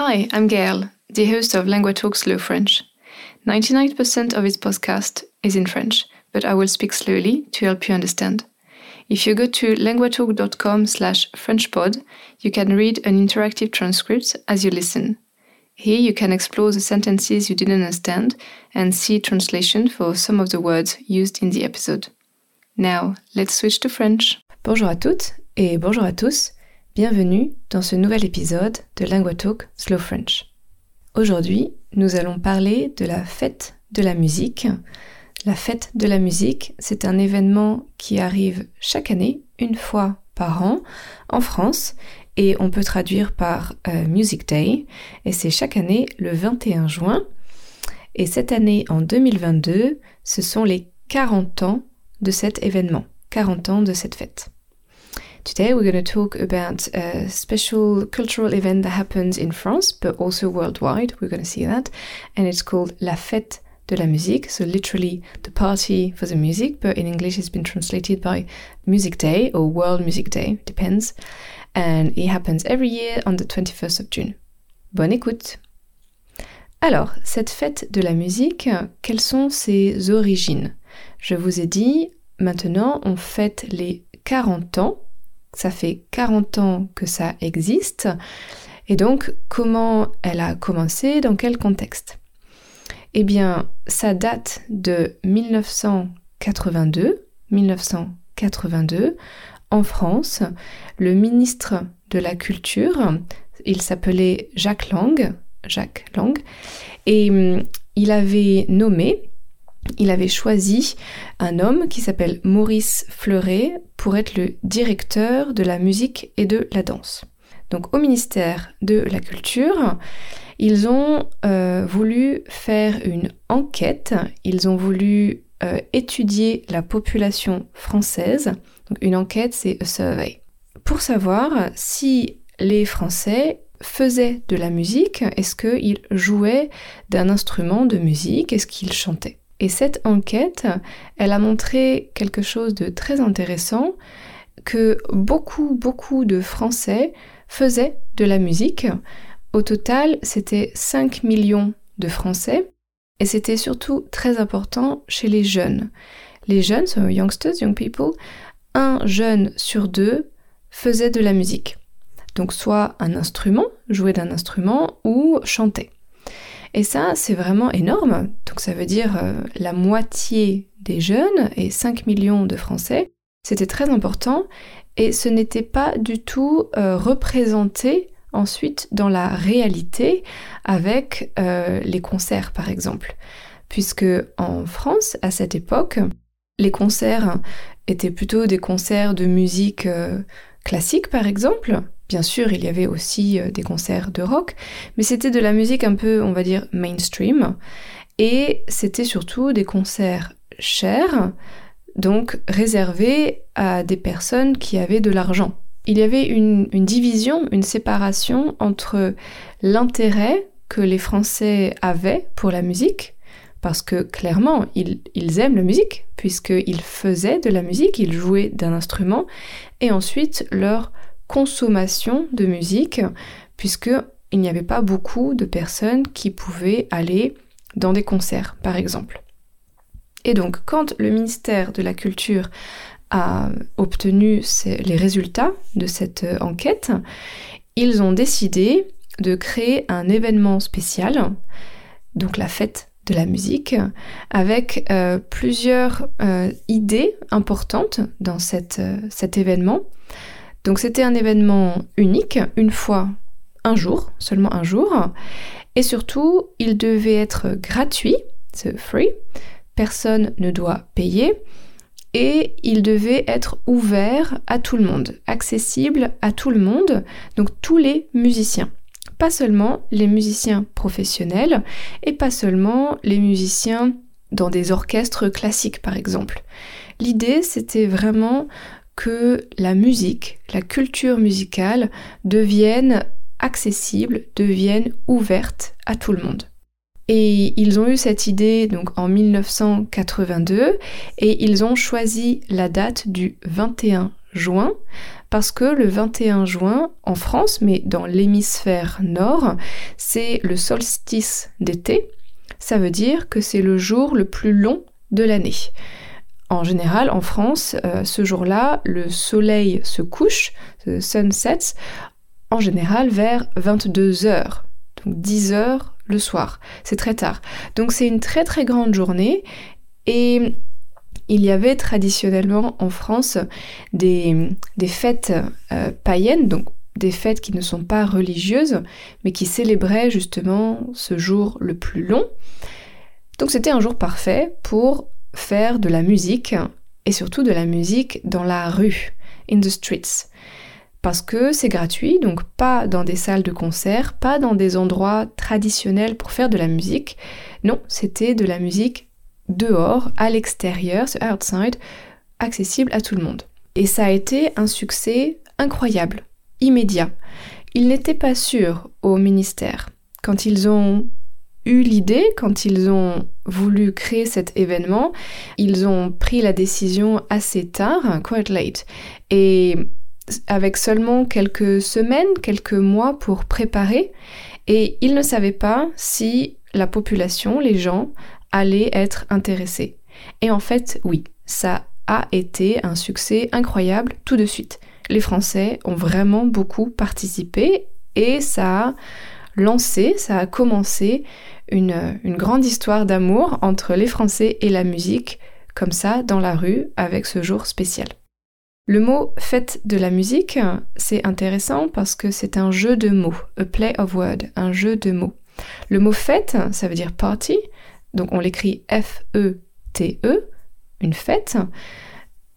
Hi, I'm Gaëlle, the host of LinguaTalk Slow French. 99% of this podcast is in French, but I will speak slowly to help you understand. If you go to languatalk.com/frenchpod, you can read an interactive transcript as you listen. Here you can explore the sentences you didn't understand and see translation for some of the words used in the episode. Now, let's switch to French. Bonjour à toutes et bonjour à tous. Bienvenue dans ce nouvel épisode de LinguaTalk Slow French. Aujourd'hui, nous allons parler de la fête de la musique. La fête de la musique, c'est un événement qui arrive chaque année, une fois par an, en France, et on peut traduire par Music Day, et c'est chaque année le 21 juin. Et cette année, en 2022, ce sont les 40 ans de cet événement, 40 ans de cette fête. Today we're going to talk about a special cultural event that happens in France, but also worldwide, we're going to see that, and it's called La Fête de la Musique, so literally the party for the music, but in English it's been translated by Music Day or World Music Day, depends, and it happens every year on the 21st of June. Bonne écoute! Alors, cette fête de la musique, quelles sont ses origines? Je vous ai dit, maintenant on fête les 40 ans. Ça fait 40 ans que ça existe, et donc comment elle a commencé, dans quel contexte? Eh bien, ça date de 1982, en France. Le ministre de la Culture, il s'appelait Jack Lang, et il avait choisi un homme qui s'appelle Maurice Fleuret pour être le directeur de la musique et de la danse. Donc au ministère de la Culture, ils ont voulu faire une enquête, ils ont voulu étudier la population française. Donc une enquête, c'est a survey. Pour savoir si les Français faisaient de la musique, est-ce qu'ils jouaient d'un instrument de musique, est-ce qu'ils chantaient? Et cette enquête, elle a montré quelque chose de très intéressant, que beaucoup de Français faisaient de la musique. Au total, c'était 5 millions de Français, et c'était surtout très important chez les jeunes. Les jeunes, so youngsters, young people, un jeune sur deux faisait de la musique. Donc soit un instrument, jouait d'un instrument, ou chantait. Et ça, c'est vraiment énorme. Donc ça veut dire la moitié des jeunes et 5 millions de Français. C'était très important et ce n'était pas du tout représenté ensuite dans la réalité avec les concerts par exemple. Puisque en France, à cette époque, les concerts étaient plutôt des concerts de musique classique par exemple. Bien sûr, il y avait aussi des concerts de rock, mais c'était de la musique un peu, on va dire, mainstream. Et c'était surtout des concerts chers, donc réservés à des personnes qui avaient de l'argent. Il y avait une division, une séparation entre l'intérêt que les Français avaient pour la musique, parce que clairement, ils aiment la musique, puisqu'ils faisaient de la musique, ils jouaient d'un instrument, et ensuite leur consommation de musique, puisque il n'y avait pas beaucoup de personnes qui pouvaient aller dans des concerts, par exemple. Et donc, quand le ministère de la Culture a obtenu les résultats de cette enquête, ils ont décidé de créer un événement spécial, donc la fête de la musique, avec plusieurs idées importantes dans cet événement. Donc c'était un événement unique, une fois, un jour, seulement un jour, et surtout, il devait être gratuit, c'est free, personne ne doit payer, et il devait être ouvert à tout le monde, accessible à tout le monde, donc tous les musiciens. Pas seulement les musiciens professionnels, et pas seulement les musiciens dans des orchestres classiques par exemple. L'idée, c'était vraiment que la musique, la culture musicale devienne accessible, devienne ouverte à tout le monde. Et ils ont eu cette idée donc en 1982 et ils ont choisi la date du 21 juin, parce que le 21 juin, en France, mais dans l'hémisphère nord, c'est le solstice d'été. Ça veut dire que c'est le jour le plus long de l'année. En général, en France, ce jour-là, le soleil se couche, le sun sets, en général vers 22h, donc 10h le soir. C'est très tard. Donc c'est une très très grande journée et il y avait traditionnellement en France des fêtes païennes, donc des fêtes qui ne sont pas religieuses, mais qui célébraient justement ce jour le plus long. Donc c'était un jour parfait pour faire de la musique, et surtout de la musique dans la rue, in the streets. Parce que c'est gratuit, donc pas dans des salles de concert, pas dans des endroits traditionnels pour faire de la musique. Non, c'était de la musique dehors, à l'extérieur, c'est outside, accessible à tout le monde. Et ça a été un succès incroyable, immédiat. Ils n'étaient pas sûrs au ministère. Quand ils ont eu l'idée, quand ils ont voulu créer cet événement, ils ont pris la décision assez tard, quite late, et avec seulement quelques semaines, quelques mois pour préparer, et ils ne savaient pas si la population, les gens, allaient être intéressés. Et en fait, oui, ça a été un succès incroyable tout de suite. Les Français ont vraiment beaucoup participé et ça a lancé, ça a commencé une grande histoire d'amour entre les Français et la musique, comme ça, dans la rue, avec ce jour spécial. Le mot « fête de la musique », c'est intéressant parce que c'est un jeu de mots, a play of words, un jeu de mots. Le mot « fête », ça veut dire « party », donc on l'écrit F-E-T-E, une fête,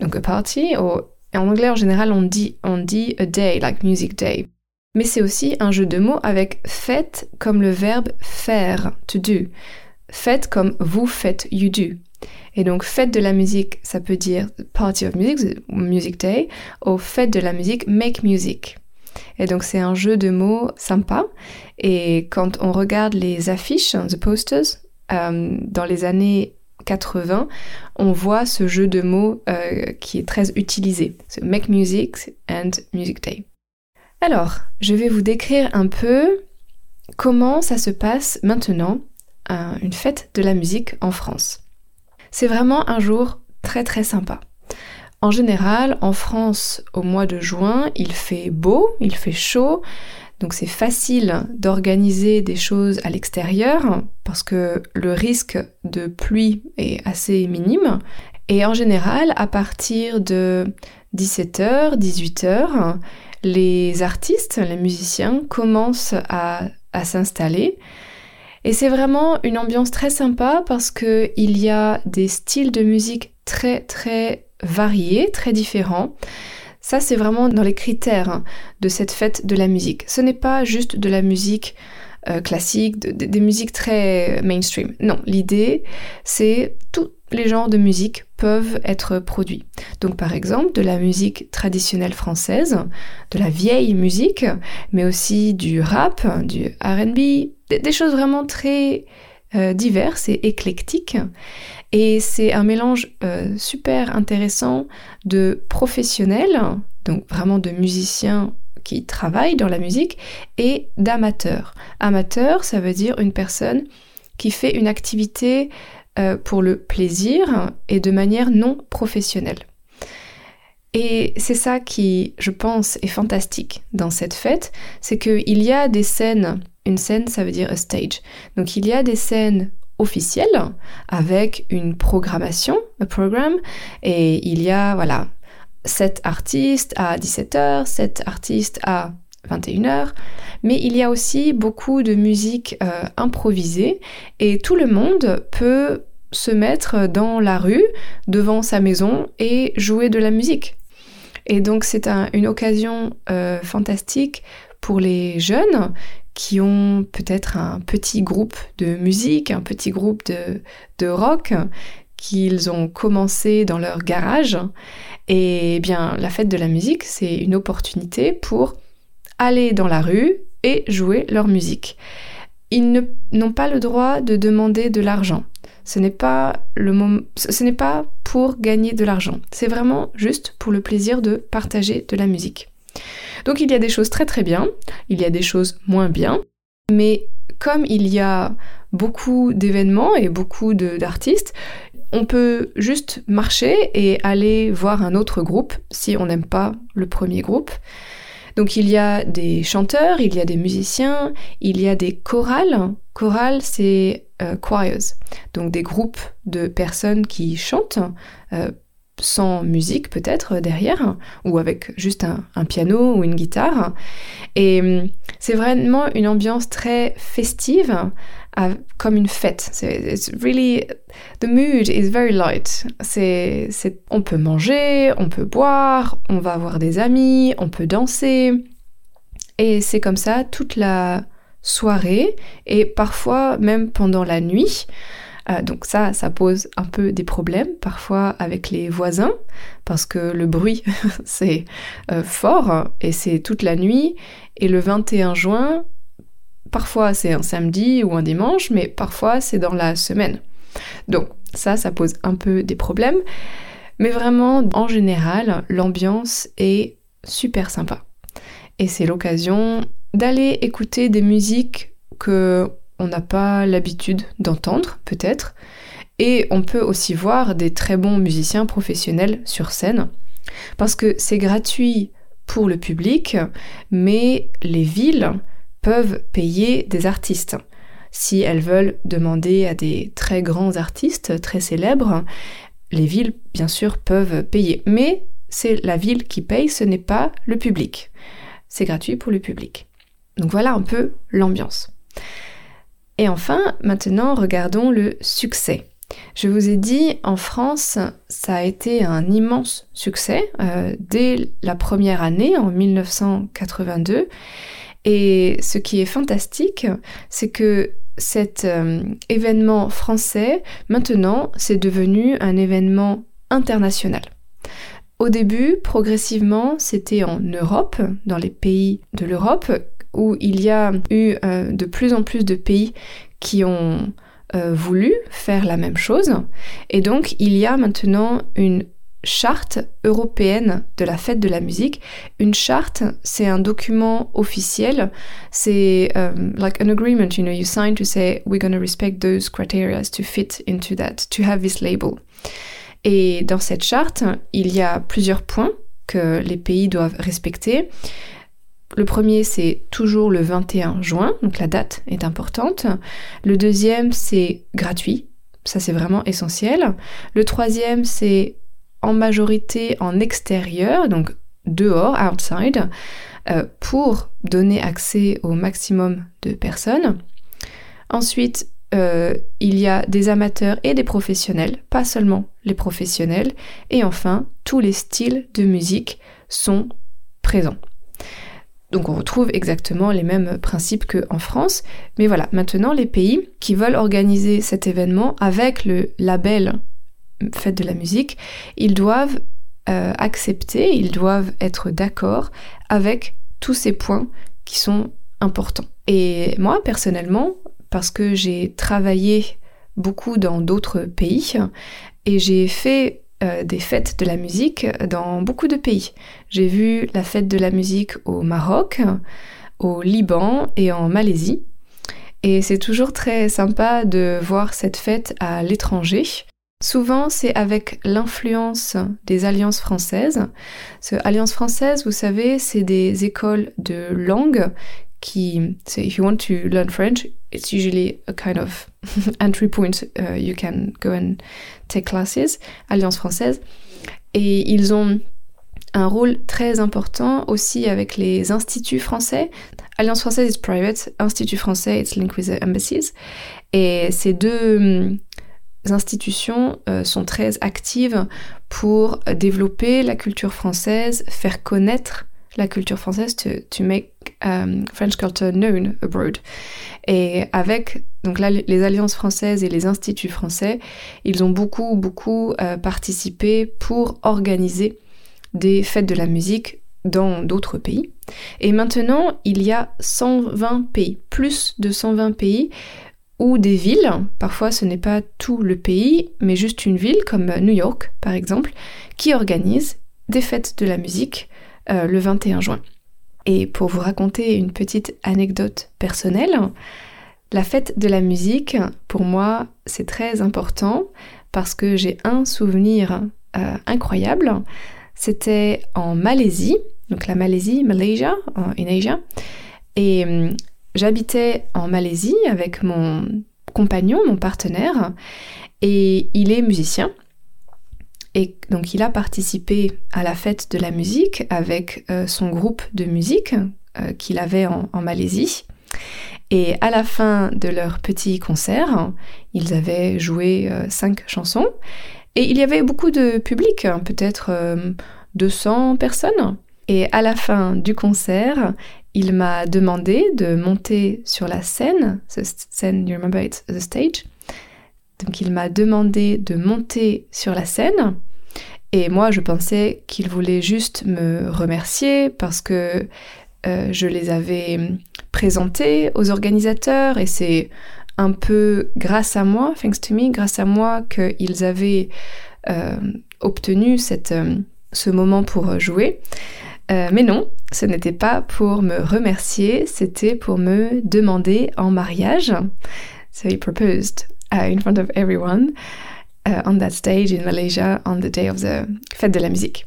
donc a party, ou en anglais en général on dit a day, like music day. Mais c'est aussi un jeu de mots avec « fête » comme le verbe « faire », to do, « fête » comme « vous faites », you do. Et donc, fête de la musique, ça peut dire party of music, music day, ou fête de la musique, make music. Et donc, c'est un jeu de mots sympa. Et quand on regarde les affiches, the posters, dans les années 80, on voit ce jeu de mots qui est très utilisé. So, make music and music day. Alors, je vais vous décrire un peu comment ça se passe maintenant, une fête de la musique en France. C'est vraiment un jour très très sympa. En général, en France, au mois de juin, il fait beau, il fait chaud, donc c'est facile d'organiser des choses à l'extérieur parce que le risque de pluie est assez minime. Et en général, à partir de 17h, 18h, les artistes, les musiciens commencent à s'installer. Et c'est vraiment une ambiance très sympa parce que il y a des styles de musique très très variés, très différents. Ça c'est vraiment dans les critères de cette fête de la musique. Ce n'est pas juste de la musique classique, des musiques très mainstream. Non, l'idée c'est tous les genres de musique peuvent être produits. Donc par exemple de la musique traditionnelle française, de la vieille musique, mais aussi du rap, du R&B, des choses vraiment très diverses et éclectiques. Et c'est un mélange super intéressant de professionnels, donc vraiment de musiciens qui travaillent dans la musique, et d'amateurs. Amateur, ça veut dire une personne qui fait une activité pour le plaisir et de manière non professionnelle. Et c'est ça qui, je pense, est fantastique dans cette fête, c'est qu'il y a des scènes. Une scène, ça veut dire a stage. Donc il y a des scènes officielles avec une programmation, un programme, et il y a, voilà, 7 artistes à 17h, 7 artistes à 21h, mais il y a aussi beaucoup de musique improvisée, et tout le monde peut se mettre dans la rue, devant sa maison, et jouer de la musique. Et donc c'est une occasion fantastique pour les jeunes qui ont peut-être un petit groupe de musique, un petit groupe de rock qu'ils ont commencé dans leur garage. Et bien, la fête de la musique, c'est une opportunité pour aller dans la rue et jouer leur musique. ils n'ont pas le droit de demander de l'argent. Ce n'est pas pour gagner de l'argent. C'est vraiment juste pour le plaisir de partager de la musique. Donc il y a des choses très très bien, il y a des choses moins bien, mais comme il y a beaucoup d'événements et beaucoup d'artistes, on peut juste marcher et aller voir un autre groupe si on n'aime pas le premier groupe. Donc il y a des chanteurs, il y a des musiciens, il y a des chorales. Chorales, c'est choirs, donc des groupes de personnes qui chantent, sans musique peut-être derrière, ou avec juste un piano ou une guitare. Et c'est vraiment une ambiance très festive, comme une fête. It's really, the mood is very light. On peut manger, on peut boire, on va avoir des amis, on peut danser. Et c'est comme ça toute la soirée, et parfois même pendant la nuit. Donc ça pose un peu des problèmes parfois avec les voisins, parce que le bruit c'est fort et c'est toute la nuit. Et le 21 juin, parfois c'est un samedi ou un dimanche, mais parfois c'est dans la semaine. Donc ça pose un peu des problèmes, mais vraiment en général l'ambiance est super sympa. Et c'est l'occasion d'aller écouter des musiques que on n'a pas l'habitude d'entendre, peut-être. Et on peut aussi voir des très bons musiciens professionnels sur scène, parce que c'est gratuit pour le public, mais les villes peuvent payer des artistes. Si elles veulent demander à des très grands artistes, très célèbres, les villes, bien sûr, peuvent payer. Mais c'est la ville qui paye, ce n'est pas le public. C'est gratuit pour le public. Donc voilà un peu l'ambiance. Et enfin, maintenant, regardons le succès. Je vous ai dit, en France, ça a été un immense succès dès la première année, en 1982. Et ce qui est fantastique, c'est que cet événement français, maintenant, c'est devenu un événement international. Au début, progressivement, c'était en Europe, dans les pays de l'Europe, où il y a eu de plus en plus de pays qui ont voulu faire la même chose. Et donc, il y a maintenant une charte européenne de la fête de la musique. Une charte, c'est un document officiel. C'est like an agreement, you know, you sign to say we're going to respect those criteria to fit into that, to have this label. Et dans cette charte, il y a plusieurs points que les pays doivent respecter. Le premier, c'est toujours le 21 juin, donc la date est importante. Le deuxième, c'est gratuit, ça c'est vraiment essentiel. Le troisième, c'est en majorité en extérieur, donc dehors, outside, pour donner accès au maximum de personnes. Ensuite, il y a des amateurs et des professionnels, pas seulement les professionnels. Et enfin, tous les styles de musique sont présents. Donc on retrouve exactement les mêmes principes qu'en France. Mais voilà, maintenant les pays qui veulent organiser cet événement avec le label Fête de la musique, ils doivent accepter, ils doivent être d'accord avec tous ces points qui sont importants. Et moi, personnellement, parce que j'ai travaillé beaucoup dans d'autres pays et j'ai fait des fêtes de la musique dans beaucoup de pays. J'ai vu la fête de la musique au Maroc, au Liban et en Malaisie. Et c'est toujours très sympa de voir cette fête à l'étranger. Souvent, c'est avec l'influence des alliances françaises. Alliance française, vous savez, c'est des écoles de langue qui... So if you want to learn French, it's usually a kind of entry point. You can go and take classes. Alliance française. Et ils ont un rôle très important aussi avec les instituts français. Alliance française, it's private. Institut français, it's linked with the embassies. Et ces deux institutions sont très actives pour développer la culture française, faire connaître la culture française, to make French culture known abroad. Et avec donc là, les alliances françaises et les instituts français, ils ont beaucoup participé pour organiser des fêtes de la musique dans d'autres pays. Et maintenant, il y a 120 pays, plus de 120 pays ou des villes, parfois ce n'est pas tout le pays, mais juste une ville comme New York par exemple, qui organise des fêtes de la musique le 21 juin. Et pour vous raconter une petite anecdote personnelle, la fête de la musique, pour moi, c'est très important parce que j'ai un souvenir incroyable. C'était en Malaisie, donc la Malaisie, Malaysia, in Asia, et j'habitais en Malaisie avec mon compagnon, mon partenaire, et il est musicien, et donc il a participé à la fête de la musique avec son groupe de musique qu'il avait en Malaisie, et à la fin de leur petit concert, ils avaient joué 5 chansons, et il y avait beaucoup de public, peut-être 200 personnes. Et à la fin du concert, il m'a demandé de monter sur la scène, you remember it's the stage. Donc il m'a demandé de monter sur la scène. Et moi, je pensais qu'il voulait juste me remercier parce que je les avais présentés aux organisateurs et c'est un peu grâce à moi, thanks to me, grâce à moi qu'ils avaient obtenu ce moment pour jouer. Mais non, ce n'était pas pour me remercier, c'était pour me demander en mariage. So he proposed in front of everyone on that stage in Malaysia on the day of the fête de la musique.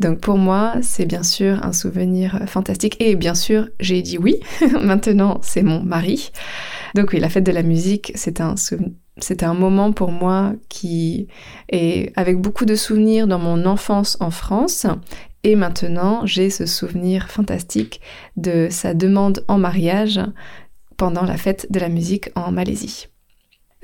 Donc pour moi, c'est bien sûr un souvenir fantastique. Et bien sûr, j'ai dit oui. Maintenant, c'est mon mari. Donc oui, la fête de la musique, c'est un moment pour moi qui est avec beaucoup de souvenirs dans mon enfance en France. Et maintenant, j'ai ce souvenir fantastique de sa demande en mariage pendant la fête de la musique en Malaisie.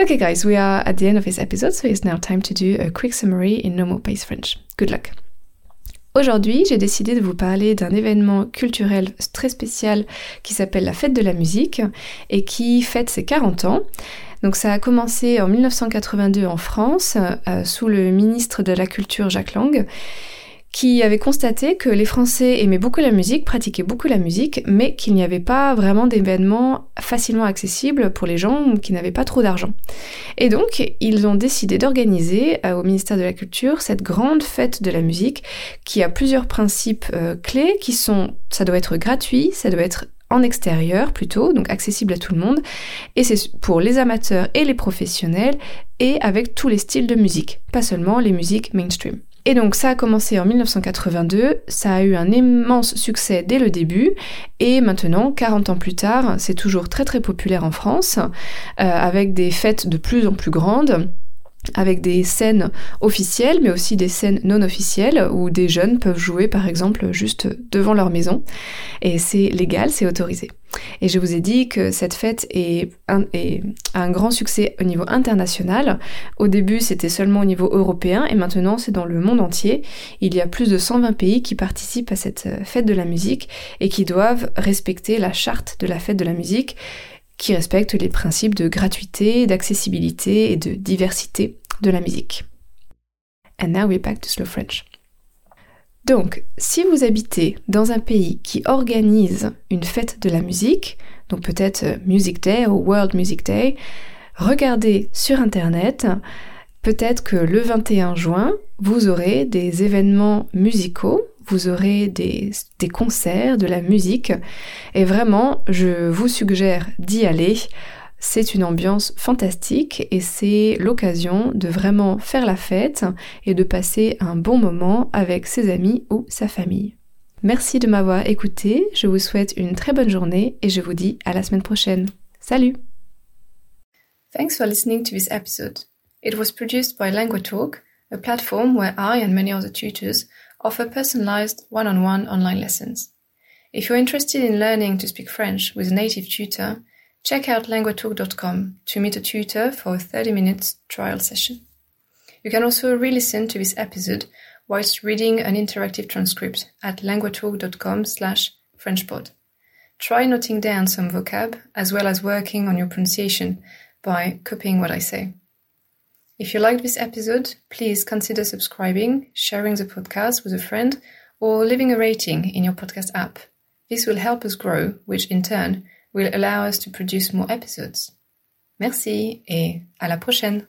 Okay guys, we are at the end of this episode, so it's now time to do a quick summary in normal pace French. Good luck! Aujourd'hui, j'ai décidé de vous parler d'un événement culturel très spécial qui s'appelle la fête de la musique et qui fête ses 40 ans. Donc ça a commencé en 1982 en France, sous le ministre de la Culture Jack Lang, qui avait constaté que les Français aimaient beaucoup la musique, pratiquaient beaucoup la musique, mais qu'il n'y avait pas vraiment d'événements facilement accessibles pour les gens qui n'avaient pas trop d'argent. Et donc, ils ont décidé d'organiser au ministère de la Culture cette grande fête de la musique qui a plusieurs principes clés qui sont, ça doit être gratuit, ça doit être en extérieur plutôt, donc accessible à tout le monde, et c'est pour les amateurs et les professionnels, et avec tous les styles de musique, pas seulement les musiques mainstream. Et donc ça a commencé en 1982, ça a eu un immense succès dès le début, et maintenant, 40 ans plus tard, c'est toujours très très populaire en France, avec des fêtes de plus en plus grandes, avec des scènes officielles, mais aussi des scènes non officielles, où des jeunes peuvent jouer par exemple juste devant leur maison, et c'est légal, c'est autorisé. Et je vous ai dit que cette fête a un grand succès au niveau international. Au début, c'était seulement au niveau européen et maintenant, c'est dans le monde entier. Il y a plus de 120 pays qui participent à cette fête de la musique et qui doivent respecter la charte de la fête de la musique qui respecte les principes de gratuité, d'accessibilité et de diversité de la musique. And now we're back to Slow French. Donc, si vous habitez dans un pays qui organise une fête de la musique, donc peut-être Music Day ou World Music Day, regardez sur Internet, peut-être que le 21 juin, vous aurez des événements musicaux, vous aurez des concerts, de la musique, et vraiment, je vous suggère d'y aller. C'est une ambiance fantastique et c'est l'occasion de vraiment faire la fête et de passer un bon moment avec ses amis ou sa famille. Merci de m'avoir écouté, je vous souhaite une très bonne journée et je vous dis à la semaine prochaine. Salut! Thanks for listening to this episode. It was produced by LinguaTalk, a platform where I and many other tutors offer personalized one-on-one online lessons. If you're interested in learning to speak French with a native tutor, check out LinguaTalk.com to meet a tutor for a 30-minute trial session. You can also re-listen to this episode whilst reading an interactive transcript at LinguaTalk.com/FrenchPod. Try noting down some vocab as well as working on your pronunciation by copying what I say. If you liked this episode, please consider subscribing, sharing the podcast with a friend, or leaving a rating in your podcast app. This will help us grow, which in turn will allow us to produce more episodes. Merci et à la prochaine!